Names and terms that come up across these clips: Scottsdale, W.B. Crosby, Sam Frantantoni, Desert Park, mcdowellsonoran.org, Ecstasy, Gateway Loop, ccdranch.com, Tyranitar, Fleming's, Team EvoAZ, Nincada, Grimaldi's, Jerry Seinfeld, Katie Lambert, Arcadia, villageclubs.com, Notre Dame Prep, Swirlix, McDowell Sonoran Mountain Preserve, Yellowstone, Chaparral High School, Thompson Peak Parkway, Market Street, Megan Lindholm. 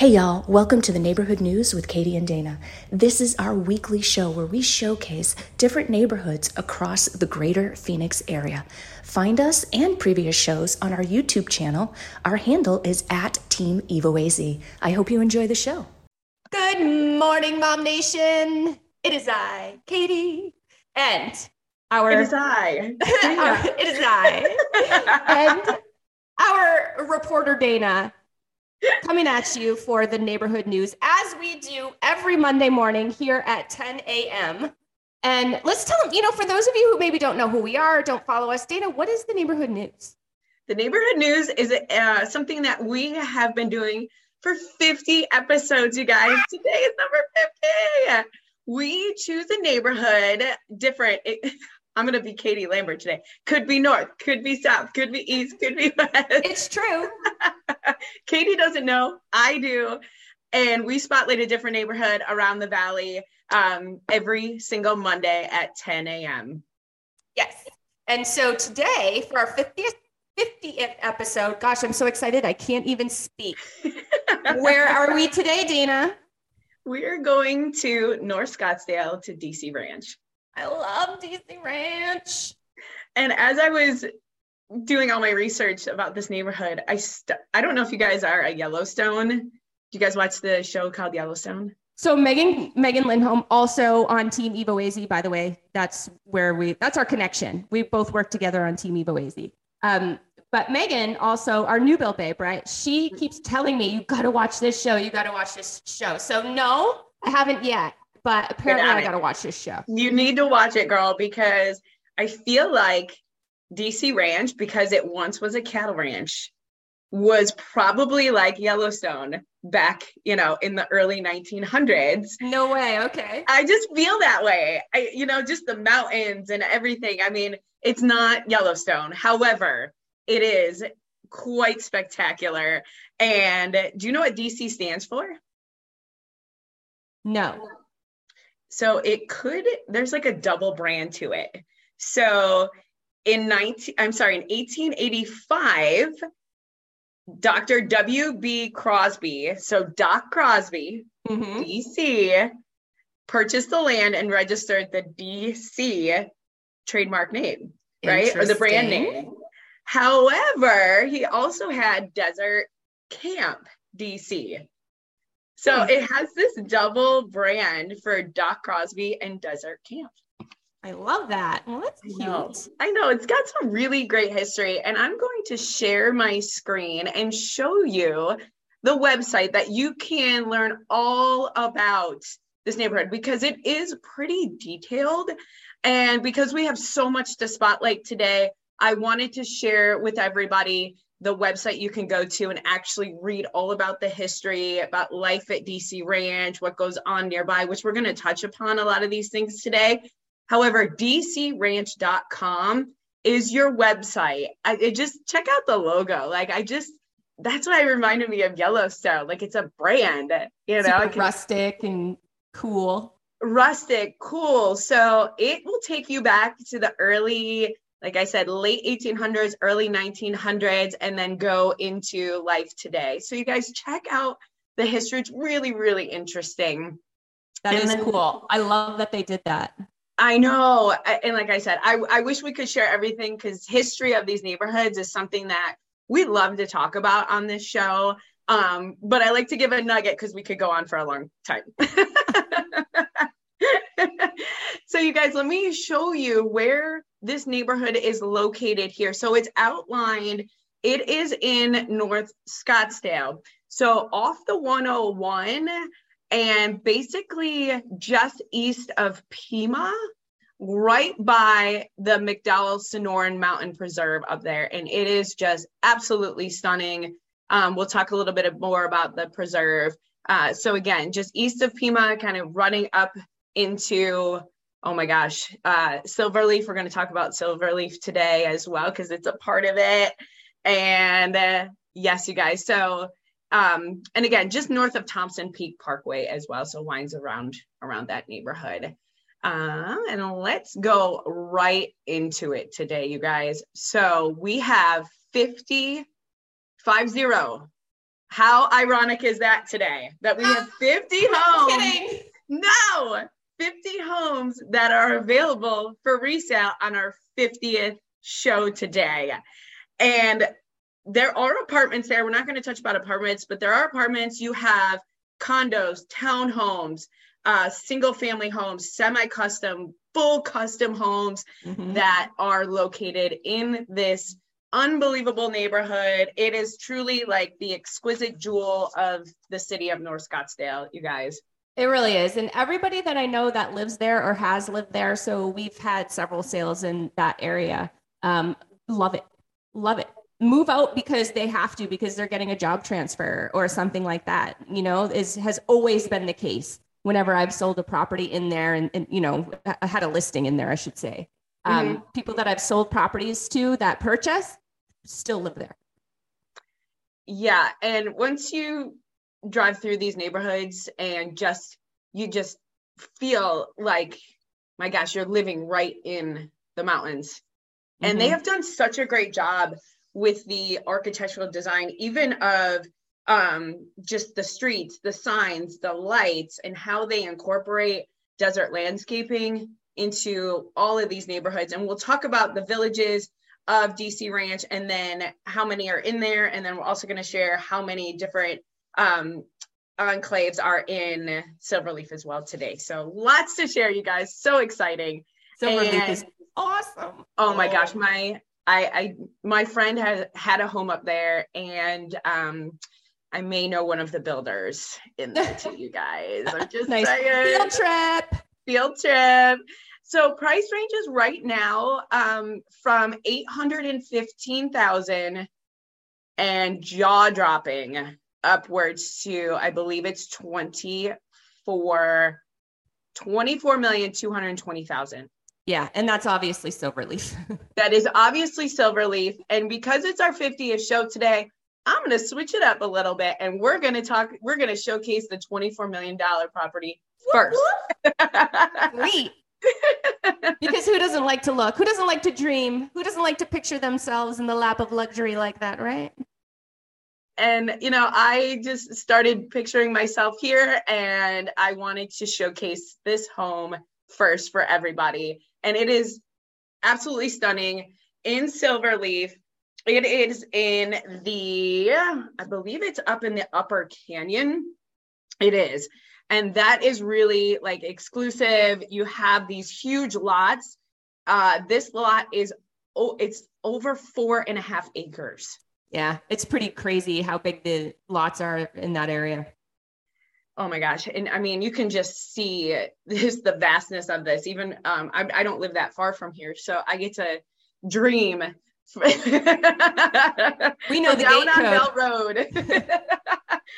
Hey y'all, welcome to the Neighborhood News with Katie and Dana. This is our weekly show where we showcase different neighborhoods across the greater Phoenix area. Find us and previous shows on our YouTube channel. Our handle is at Team EvoAZ. I hope you enjoy the show. Good morning, Mom Nation. It is I, Katie, and our... It is I. It is I. And our reporter, Dana. Coming at you for the neighborhood news, as we do every Monday morning here at 10 a.m. And let's tell them, for those of you who maybe don't know who we are, don't follow us, Dana, what is the neighborhood news? The neighborhood news is something that we have been doing for 50 episodes, you guys. Today is number 50. We choose a neighborhood different. I'm going to be Katie Lambert today. Could be north, could be south, could be east, could be west. It's true. Katie doesn't know. I do. And we spotlight a different neighborhood around the valley every single Monday at 10 a.m. Yes. And so today for our 50th episode, gosh, I'm so excited. I can't even speak. Where are we today, Dana? We are going to North Scottsdale to DC Ranch. I love DC Ranch. And as I was doing all my research about this neighborhood, I don't know if you guys are a Yellowstone. Do you guys watch the show called Yellowstone? So Megan Lindholm, also on Team EvoAZ, by the way, that's our connection. We both work together on Team EvoAZ. But Megan, also our New Build babe, right? She keeps telling me, you got to watch this show. You got to watch this show. So no, I haven't yet. But apparently I got to watch this show. You need to watch it, girl, because I feel like DC Ranch, because it once was a cattle ranch, was probably like Yellowstone back, in the early 1900s. No way. Okay. I just feel that way. Just the mountains and everything. I mean, it's not Yellowstone. However, it is quite spectacular. And do you know what DC stands for? No. So there's like a double brand to it. So in 1885, Dr. W.B. Crosby, so Doc Crosby, mm-hmm. DC, purchased the land and registered the DC trademark name, right? Or the brand name. However, he also had Desert Camp, DC. So it has this double brand for Doc Crosby and Desert Camp. I love that. Well, that's cute. I know. It's got some really great history. And I'm going to share my screen and show you the website that you can learn all about this neighborhood, because it is pretty detailed. And because we have so much to spotlight today, I wanted to share with everybody the website you can go to and actually read all about the history, about life at DC Ranch, what goes on nearby, which we're going to touch upon a lot of these things today. However, dcranch.com is your website. Just check out the logo. That's why it reminded me of Yellowstone. It's a brand, rustic and cool. Rustic, cool. So it will take you back to the early, like I said, late 1800s, early 1900s, and then go into life today. So you guys check out the history. It's really, really interesting. That is cool. I love that they did that. I know. And like I said, I wish we could share everything, because history of these neighborhoods is something that we love to talk about on this show. But I like to give a nugget, because we could go on for a long time. So you guys, let me show you where this neighborhood is located here. So it's outlined. It is in North Scottsdale. So off the 101 and basically just east of Pima, right by the McDowell Sonoran Mountain Preserve up there. And it is just absolutely stunning. We'll talk a little bit more about the preserve. So again, just east of Pima, kind of running up into, oh my gosh, Silverleaf. We're going to talk about Silverleaf today as well, because it's a part of it. And yes, you guys. So, and again, just north of Thompson Peak Parkway as well. So winds around that neighborhood. And let's go right into it today, you guys. So we have 50 How ironic is that today that we have 50 homes? I'm kidding. No, 50 homes that are available for resale on our 50th show today. And there are apartments there. We're not going to touch about apartments, but there are apartments. You have condos, townhomes, single family homes, semi-custom, full custom homes that are located in this unbelievable neighborhood. It is truly like the exquisite jewel of the city of North Scottsdale, you guys. It really is. And everybody that I know that lives there or has lived there. So we've had several sales in that area. Love it. Love it. Move out because they have to, because they're getting a job transfer or something like that, you know, has always been the case whenever I've sold a property in there and you know, I had a listing in there, I should say. People that I've sold properties to that purchase still live there. Yeah. And once you drive through these neighborhoods and you just feel like, my gosh, you're living right in the mountains. And they have done such a great job with the architectural design, even of just the streets, the signs, the lights, and how they incorporate desert landscaping into all of these neighborhoods. And we'll talk about the villages of DC Ranch and then how many are in there. And then we're also going to share how many different enclaves are in Silverleaf as well today. So lots to share, you guys. So exciting. Silverleaf is awesome. Oh my gosh. My friend has had a home up there, and I may know one of the builders in there too, you guys. I'm just nice. Saying. Field trip. So price ranges right now from $815,000 and jaw dropping upwards to, I believe it's $24,220,000. Yeah. And that's obviously Silverleaf. That is obviously Silverleaf. And because it's our 50th show today, I'm going to switch it up a little bit and we're going to showcase the $24 million property first. Sweet. Because who doesn't like to look? Who doesn't like to dream? Who doesn't like to picture themselves in the lap of luxury like that, right? And, you know, I just started picturing myself here and I wanted to showcase this home first for everybody. And it is absolutely stunning in Silverleaf. It is in the, I believe it's up in the upper canyon. It is. And that is really like exclusive. You have these huge lots. This lot is, it's over 4.5 acres. Yeah. It's pretty crazy how big the lots are in that area. Oh my gosh. And I mean, you can just see this, the vastness of this, even, I don't live that far from here, so I get to dream. We know so the down gate on code. Belt Road.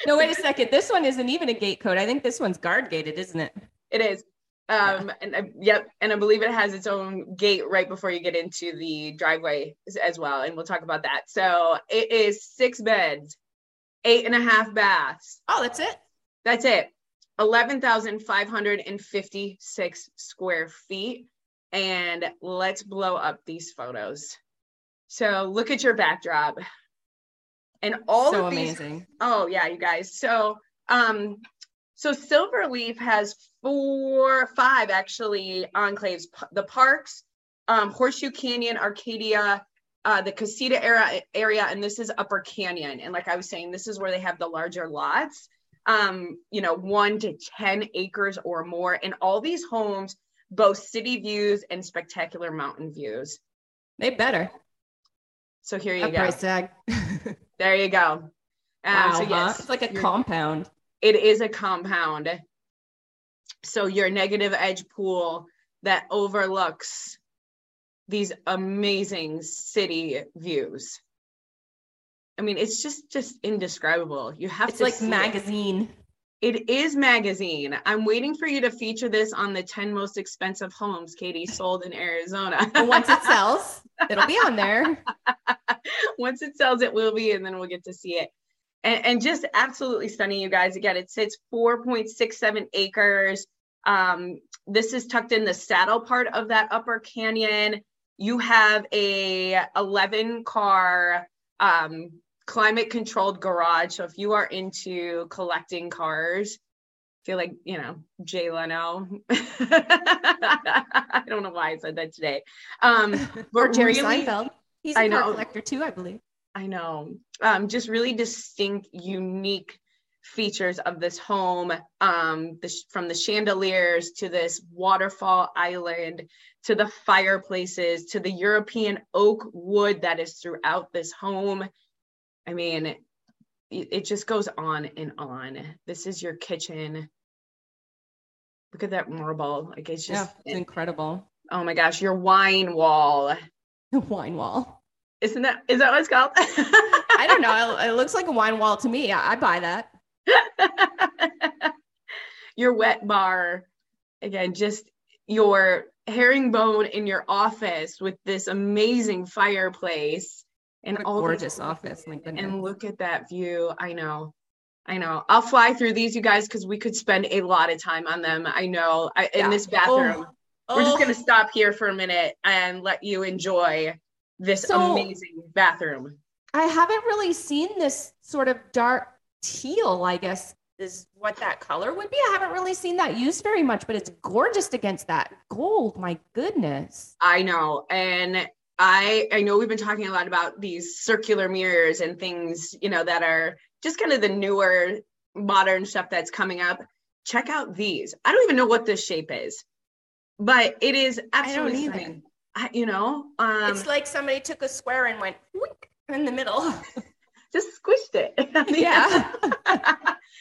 No, wait a second. This one isn't even a gate code. I think this one's guard gated, isn't it? It is. Yeah. And yep. And I believe it has its own gate right before you get into the driveway as well. And we'll talk about that. So it is 6 beds, 8.5 baths. Oh, that's it. That's it. 11,556 square feet. And let's blow up these photos. So look at your backdrop and all so of these. Amazing. Oh yeah, you guys. So, so Silverleaf has 5 actually enclaves, the parks, Horseshoe Canyon, Arcadia, the Casita area. And this is Upper Canyon. And like I was saying, this is where they have the larger lots. 1 to 10 acres or more, and all these homes boast city views and spectacular mountain views. They better. So here you go. Price tag. There you go. Wow, so yes, it's like a compound. It is a compound. So your negative edge pool that overlooks these amazing city views. I mean, it's just indescribable. You have to. It's like magazine. It is magazine. I'm waiting for you to feature this on the 10 most expensive homes, Katie, sold in Arizona. Once it sells, it'll be on there. Once it sells, it will be, and then we'll get to see it. And just absolutely stunning, you guys. Again, it sits 4.67 acres. This is tucked in the saddle part of that upper canyon. You have a 11-car climate controlled garage. So if you are into collecting cars, feel like, you know, Jay Leno. I don't know why I said that today. Or Jerry Seinfeld. He's a car collector too, I believe. I know. Just really distinct, unique features of this home, from the chandeliers to this waterfall island to the fireplaces to the European oak wood that is throughout this home. I mean, it just goes on and on. This is your kitchen. Look at that marble. Like, it's just it's incredible. Oh my gosh, your wine wall. The wine wall. Is that what it's called? I don't know. It looks like a wine wall to me. I buy that. Your wet bar, again, just your herringbone in your office with this amazing fireplace and all gorgeous office. And look at that view. I know. I'll fly through these, you guys, because we could spend a lot of time on them. I know. In this bathroom, we're just gonna stop here for a minute and let you enjoy this amazing bathroom. I haven't really seen this sort of dark teal, I guess, is what that color would be. I haven't really seen that used very much, but it's gorgeous against that gold. My goodness. I know. And I know we've been talking a lot about these circular mirrors and things, you know, that are just kind of the newer modern stuff that's coming up. Check out these. I don't even know what this shape is, but it is absolutely stunning. It's like somebody took a square and went whoop, in the middle. Just squished it.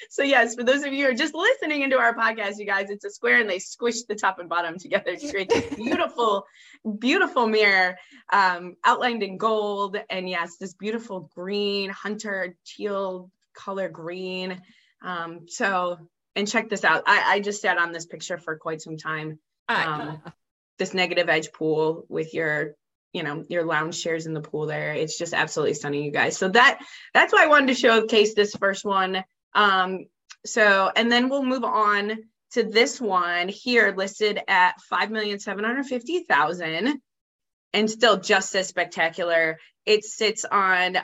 So yes, for those of you who are just listening into our podcast, you guys, it's a square and they squished the top and bottom together to create this beautiful, beautiful mirror, outlined in gold. And yes, this beautiful green, hunter teal color green. And check this out. I just sat on this picture for quite some time. This negative edge pool with your lounge chairs in the pool there. It's just absolutely stunning, you guys. So that's why I wanted to showcase this first one. And then we'll move on to this one here listed at $5,750,000 and still just as spectacular. It sits on,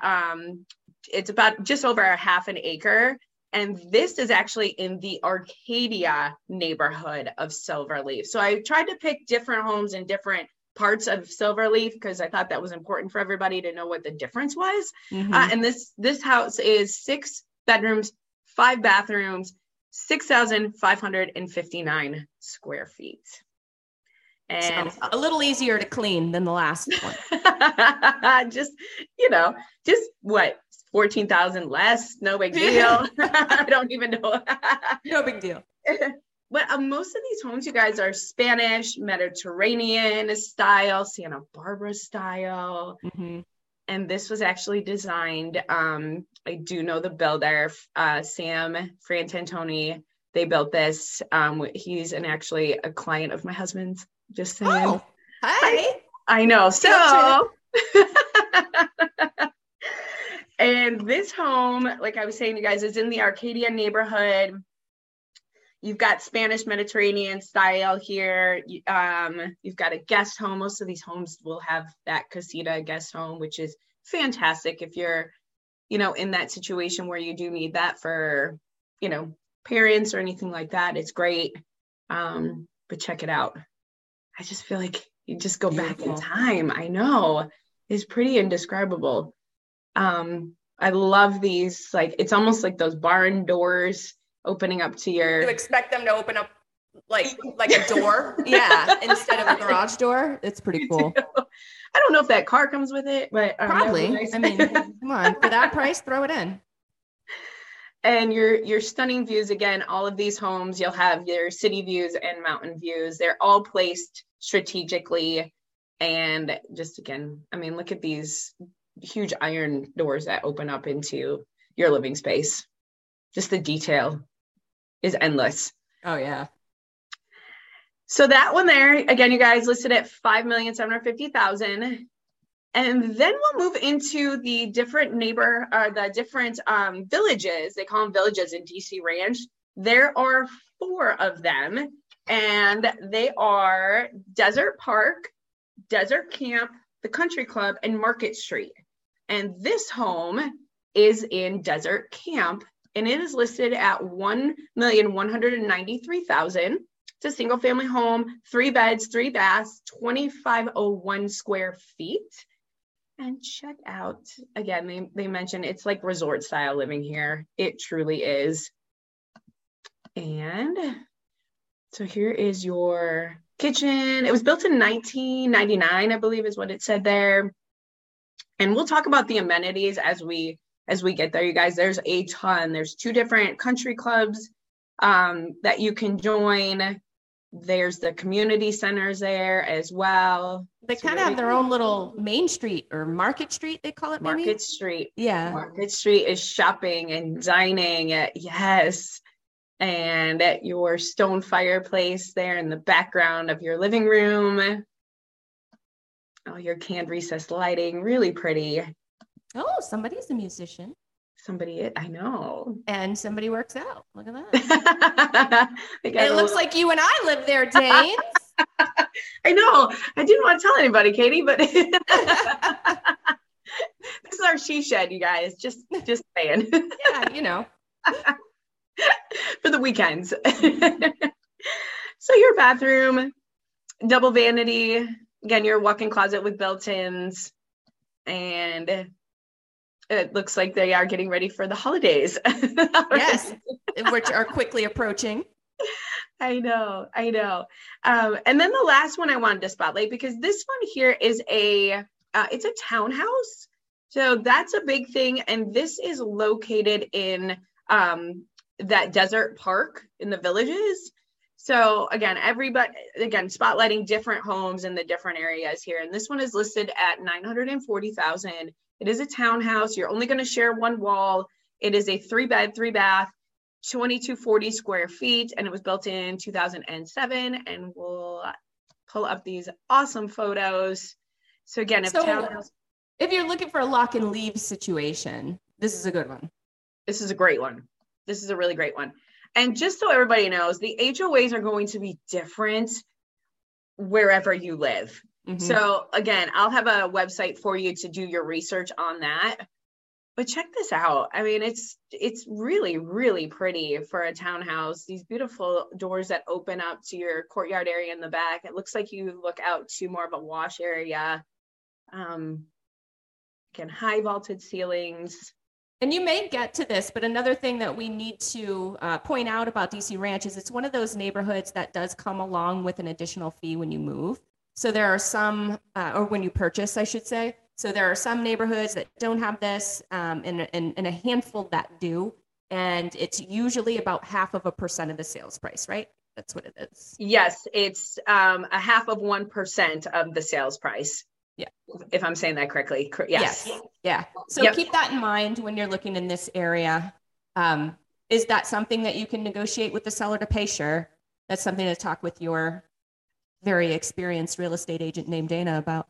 it's about just over a half an acre. And this is actually in the Arcadia neighborhood of Silverleaf. So I tried to pick different homes in different parts of Silverleaf because I thought that was important for everybody to know what the difference was. Mm-hmm. And this house is 6 bedrooms, 5 bathrooms, 6,559 square feet. And so a little easier to clean than the last one. Just what? 14,000 less, no big deal. I don't even know. No big deal. But most of these homes, you guys, are Spanish, Mediterranean style, Santa Barbara style. Mm-hmm. And this was actually designed. I do know the builder, Sam Frantantoni. They built this. He's actually a client of my husband's. Just saying. Oh, hi. I know. So. And this home, like I was saying, you guys, is in the Arcadia neighborhood. You've got Spanish Mediterranean style here. You've got a guest home. Most of these homes will have that casita guest home, which is fantastic if you're, in that situation where you do need that for, parents or anything like that. It's great. But check it out. I just feel like you just go back in time. I know. It's pretty indescribable. I love these, like, it's almost like those barn doors opening up to your, you expect them to open up like a door. Yeah. Instead of a garage door. It's pretty cool. I don't know if that car comes with it, but probably, come on, for that price, throw it in. And your stunning views, again, all of these homes, you'll have your city views and mountain views. They're all placed strategically. And just, again, look at these huge iron doors that open up into your living space. Just the detail is endless. Oh yeah. So that one there, again, you guys, listed at $5,750,000. And then we'll move into the different villages. They call them villages in DC Ranch. There are 4 of them, and they are Desert Park, Desert Camp, the Country Club, and Market Street. And this home is in Desert Camp, and it is listed at $1,193,000. It's a single family home, 3 beds, 3 baths, 2,501 square feet. And check out, again, they mentioned it's like resort style living here. It truly is. And so here is your kitchen. It was built in 1999, I believe is what it said there. And we'll talk about the amenities as we get there, you guys. There's a ton. There's 2 different country clubs that you can join. There's the community centers there as well. They kind of have their own little main street or Market Street, they call it. Market Street. Yeah. Market Street is shopping and dining. Yes. And at your stone fireplace there in the background of your living room. Oh, your canned recessed lighting. Really pretty. Oh, somebody's a musician. Somebody, I know. And somebody works out. Look at that. It looks like you and I live there, Danes. I know. I didn't want to tell anybody, Katie, but this is our she shed, you guys. Just saying. Yeah, you know. For the weekends. So your bathroom, double vanity. Again, your walk-in closet with built-ins, and it looks like they are getting ready for the holidays. Yes, which are quickly approaching. I know. And then the last one I wanted to spotlight, because this one here is it's a townhouse. So that's a big thing. And this is located in that Desert Park in the Villages. So again, spotlighting different homes in the different areas here. And this one is listed at $940,000. It is a townhouse. You're only going to share one wall. It is a 3-bed, 3-bath, 2,240 square feet. And it was built in 2007. And we'll pull up these awesome photos. So again, if you're looking for a lock and leave situation, this is a good one. This is a great one. This is a really great one. And just so everybody knows, the HOAs are going to be different wherever you live. Mm-hmm. So again, I'll have a website for you to do your research on that, but check this out. I mean, it's really, really pretty for a townhouse. These beautiful doors that open up to your courtyard area in the back. It looks like you look out to more of a wash area. Again, high vaulted ceilings. And you may get to this, but another thing that we need to point out about DC Ranch is it's one of those neighborhoods that does come along with an additional fee when you move. So there are some, or when you purchase, I should say. So there are some neighborhoods that don't have this and a handful that do. And it's usually about 0.5% of the sales price, right? That's what it is. Yes, it's 0.5% of the sales price. Yeah. If I'm saying that correctly. Yes. Yeah. So Keep that in mind when you're looking in this area. Is that something that you can negotiate with the seller to pay? Sure. That's something to talk with your very experienced real estate agent named Dana about.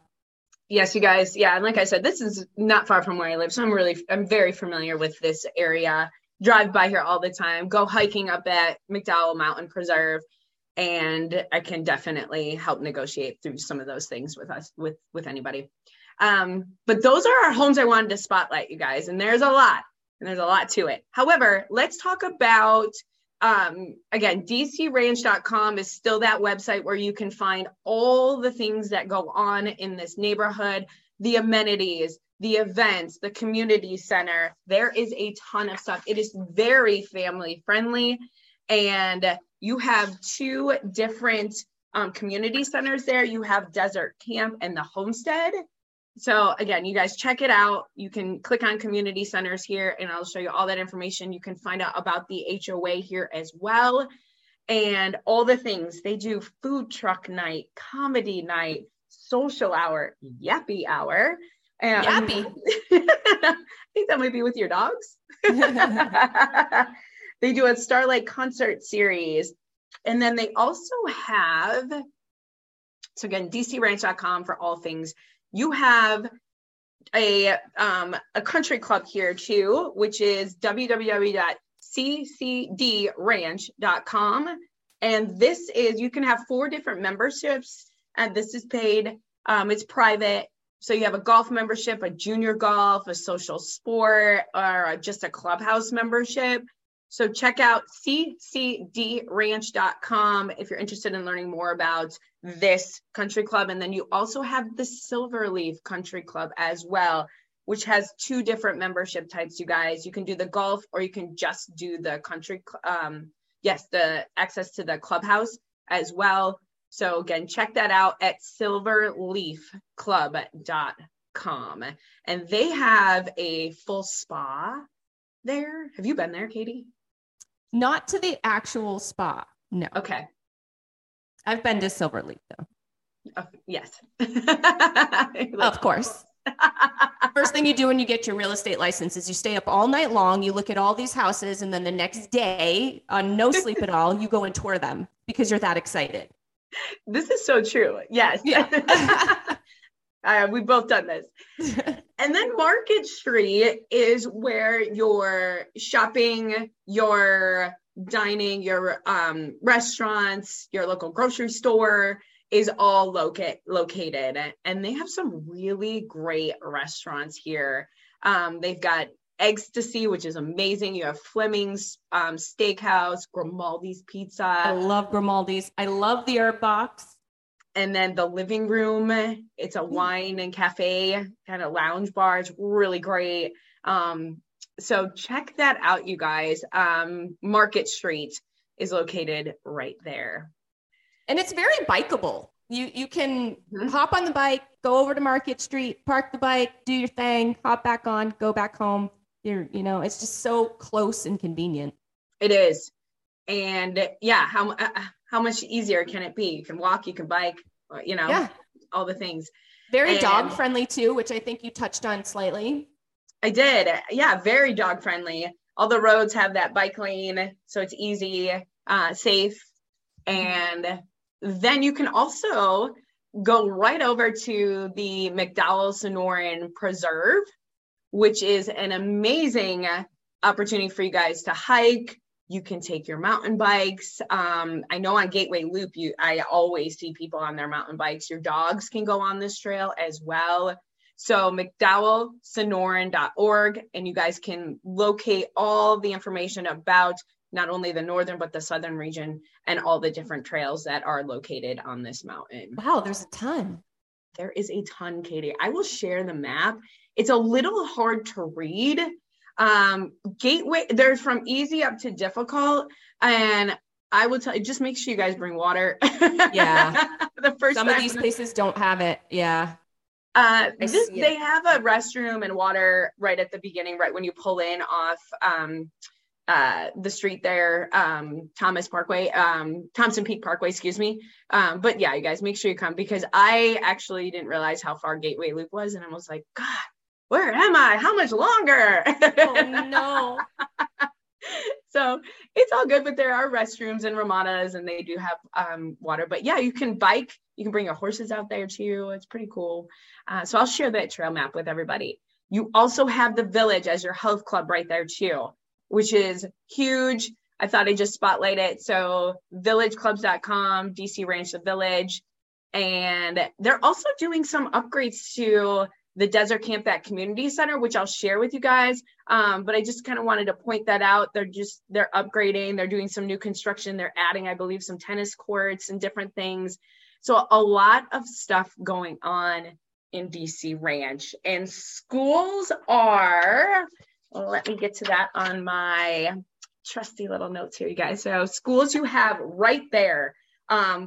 Yes, you guys. Yeah. And like I said, this is not far from where I live. So I'm very familiar with this area. Drive by here all the time, go hiking up at McDowell Mountain Preserve. And I can definitely help negotiate through some of those things with us, with anybody. But those are our homes I wanted to spotlight, you guys. And there's a lot to it. However, let's talk about, again, dcranch.com is still that website where you can find all the things that go on in this neighborhood, the amenities, the events, the community center. There is a ton of stuff. It is very family friendly. And you have 2 different community centers there. You have Desert Camp and the Homestead. So again, you guys check it out. You can click on community centers here and I'll show you all that information. You can find out about the HOA here as well. And all the things they do: food truck night, comedy night, social hour, yappy hour. Yappy. I think that might be with your dogs. They do a Starlight concert series. And then they also have, so again, dcranch.com for all things. You have a country club here too, which is www.ccdranch.com. And this is, you can have 4 different memberships, and this is paid. It's private. So you have a golf membership, a junior golf, a social sport, or just a clubhouse membership. So check out ccdranch.com if you're interested in learning more about this country club. And then you also have the Silverleaf Country Club as well, which has two different membership types, you guys. You can do the golf, or you can just do the country, the access to the clubhouse as well. So again, check that out at silverleafclub.com. And they have a full spa there. Have you been there, Katie? Not to the actual spa, no. Okay. I've been to Silverleaf, though. Oh, yes. Of course. First thing you do when you get your real estate license is you stay up all night long, you look at all these houses, and then the next day, on no sleep at all, you go and tour them because you're that excited. This is so true. Yes. Yeah. We've both done this. And then Market Street is where your shopping, your dining, your restaurants, your local grocery store is all located. And they have some really great restaurants here. They've got Ecstasy, which is amazing. You have Fleming's Steakhouse, Grimaldi's Pizza. I love Grimaldi's. I love the herb box. And then the living room, it's a wine and cafe kind of lounge bar. It's really great. So check that out, you guys. Market Street is located right there. And it's very bikeable. You can hop on the bike, go over to Market Street, park the bike, do your thing, hop back on, go back home. It's just so close and convenient. It is. And yeah, how much easier can it be? You can walk, you can bike, all the things. Very dog friendly too, which I think you touched on slightly. I did. Yeah. Very dog friendly. All the roads have that bike lane. So it's easy, safe. And then you can also go right over to the McDowell Sonoran Preserve, which is an amazing opportunity for you guys to hike. You can take your mountain bikes. I know on Gateway Loop, I always see people on their mountain bikes. Your dogs can go on this trail as well. So mcdowellsonoran.org, and you guys can locate all the information about not only the northern, but the southern region and all the different trails that are located on this mountain. Wow, there's a ton. There is a ton, Katie. I will share the map. It's a little hard to read. Gateway, they're from easy up to difficult, and I will tell you, just make sure you guys bring water. Yeah. Some of these places don't have it. Yeah. They have a restroom and water right at the beginning, right when you pull in off the street there, Thompson Peak Parkway, excuse me. But yeah, you guys make sure you come, because I actually didn't realize how far Gateway Loop was, and I was like, God, where am I? How much longer? Oh, no. So it's all good, but there are restrooms and ramadas, and they do have water. But yeah, you can bike. You can bring your horses out there too. It's pretty cool. So I'll share that trail map with everybody. You also have the Village as your health club right there too, which is huge. I thought I'd just spotlight it. So villageclubs.com, DC Ranch, the Village. And they're also doing some upgrades to the Desert Camp, that community center, which I'll share with you guys. But I just kind of wanted to point that out. They're upgrading, they're doing some new construction. They're adding, I believe, some tennis courts and different things. So a lot of stuff going on in DC Ranch, and schools are, let me get to that on my trusty little notes here, you guys. So schools you have right there,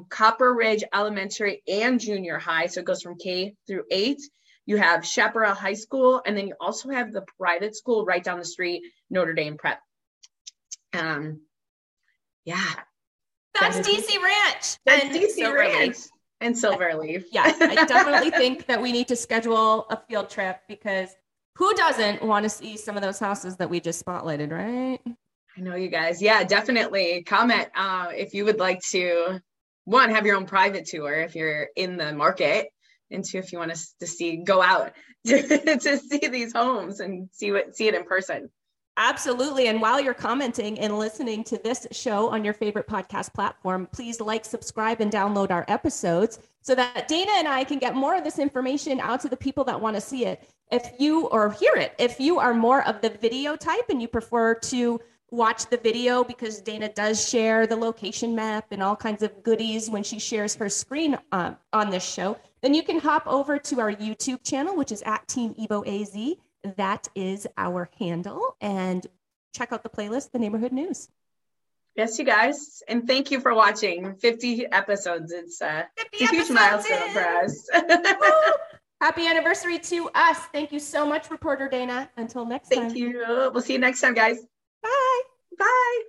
Copper Ridge Elementary and Junior High. So it goes from K-8. You have Chaparral High School, and then you also have the private school right down the street, Notre Dame Prep. That's DC Ranch. That's DC Ranch and Silverleaf. Yeah, I definitely think that we need to schedule a field trip, because who doesn't want to see some of those houses that we just spotlighted, right? I know, you guys. Yeah, definitely. Comment if you would like to, one, have your own private tour if you're in the market, into if you want us to see, go out to see these homes and see it in person. Absolutely. And while you're commenting and listening to this show on your favorite podcast platform, please like, subscribe, and download our episodes so that Dana and I can get more of this information out to the people that want to see it. If you or hear it, if you are more of the video type and you prefer to watch the video, because Dana does share the location map and all kinds of goodies when she shares her screen on this show, then you can hop over to our YouTube channel, which is at Team EvoAZ. That is our handle, and check out the playlist, The Neighborhood News. Yes, you guys. And thank you for watching 50 episodes. It's a huge milestone for us. Happy anniversary to us. Thank you so much, Reporter Dana. Until next time. Thank you. We'll see you next time, guys. Bye. Bye.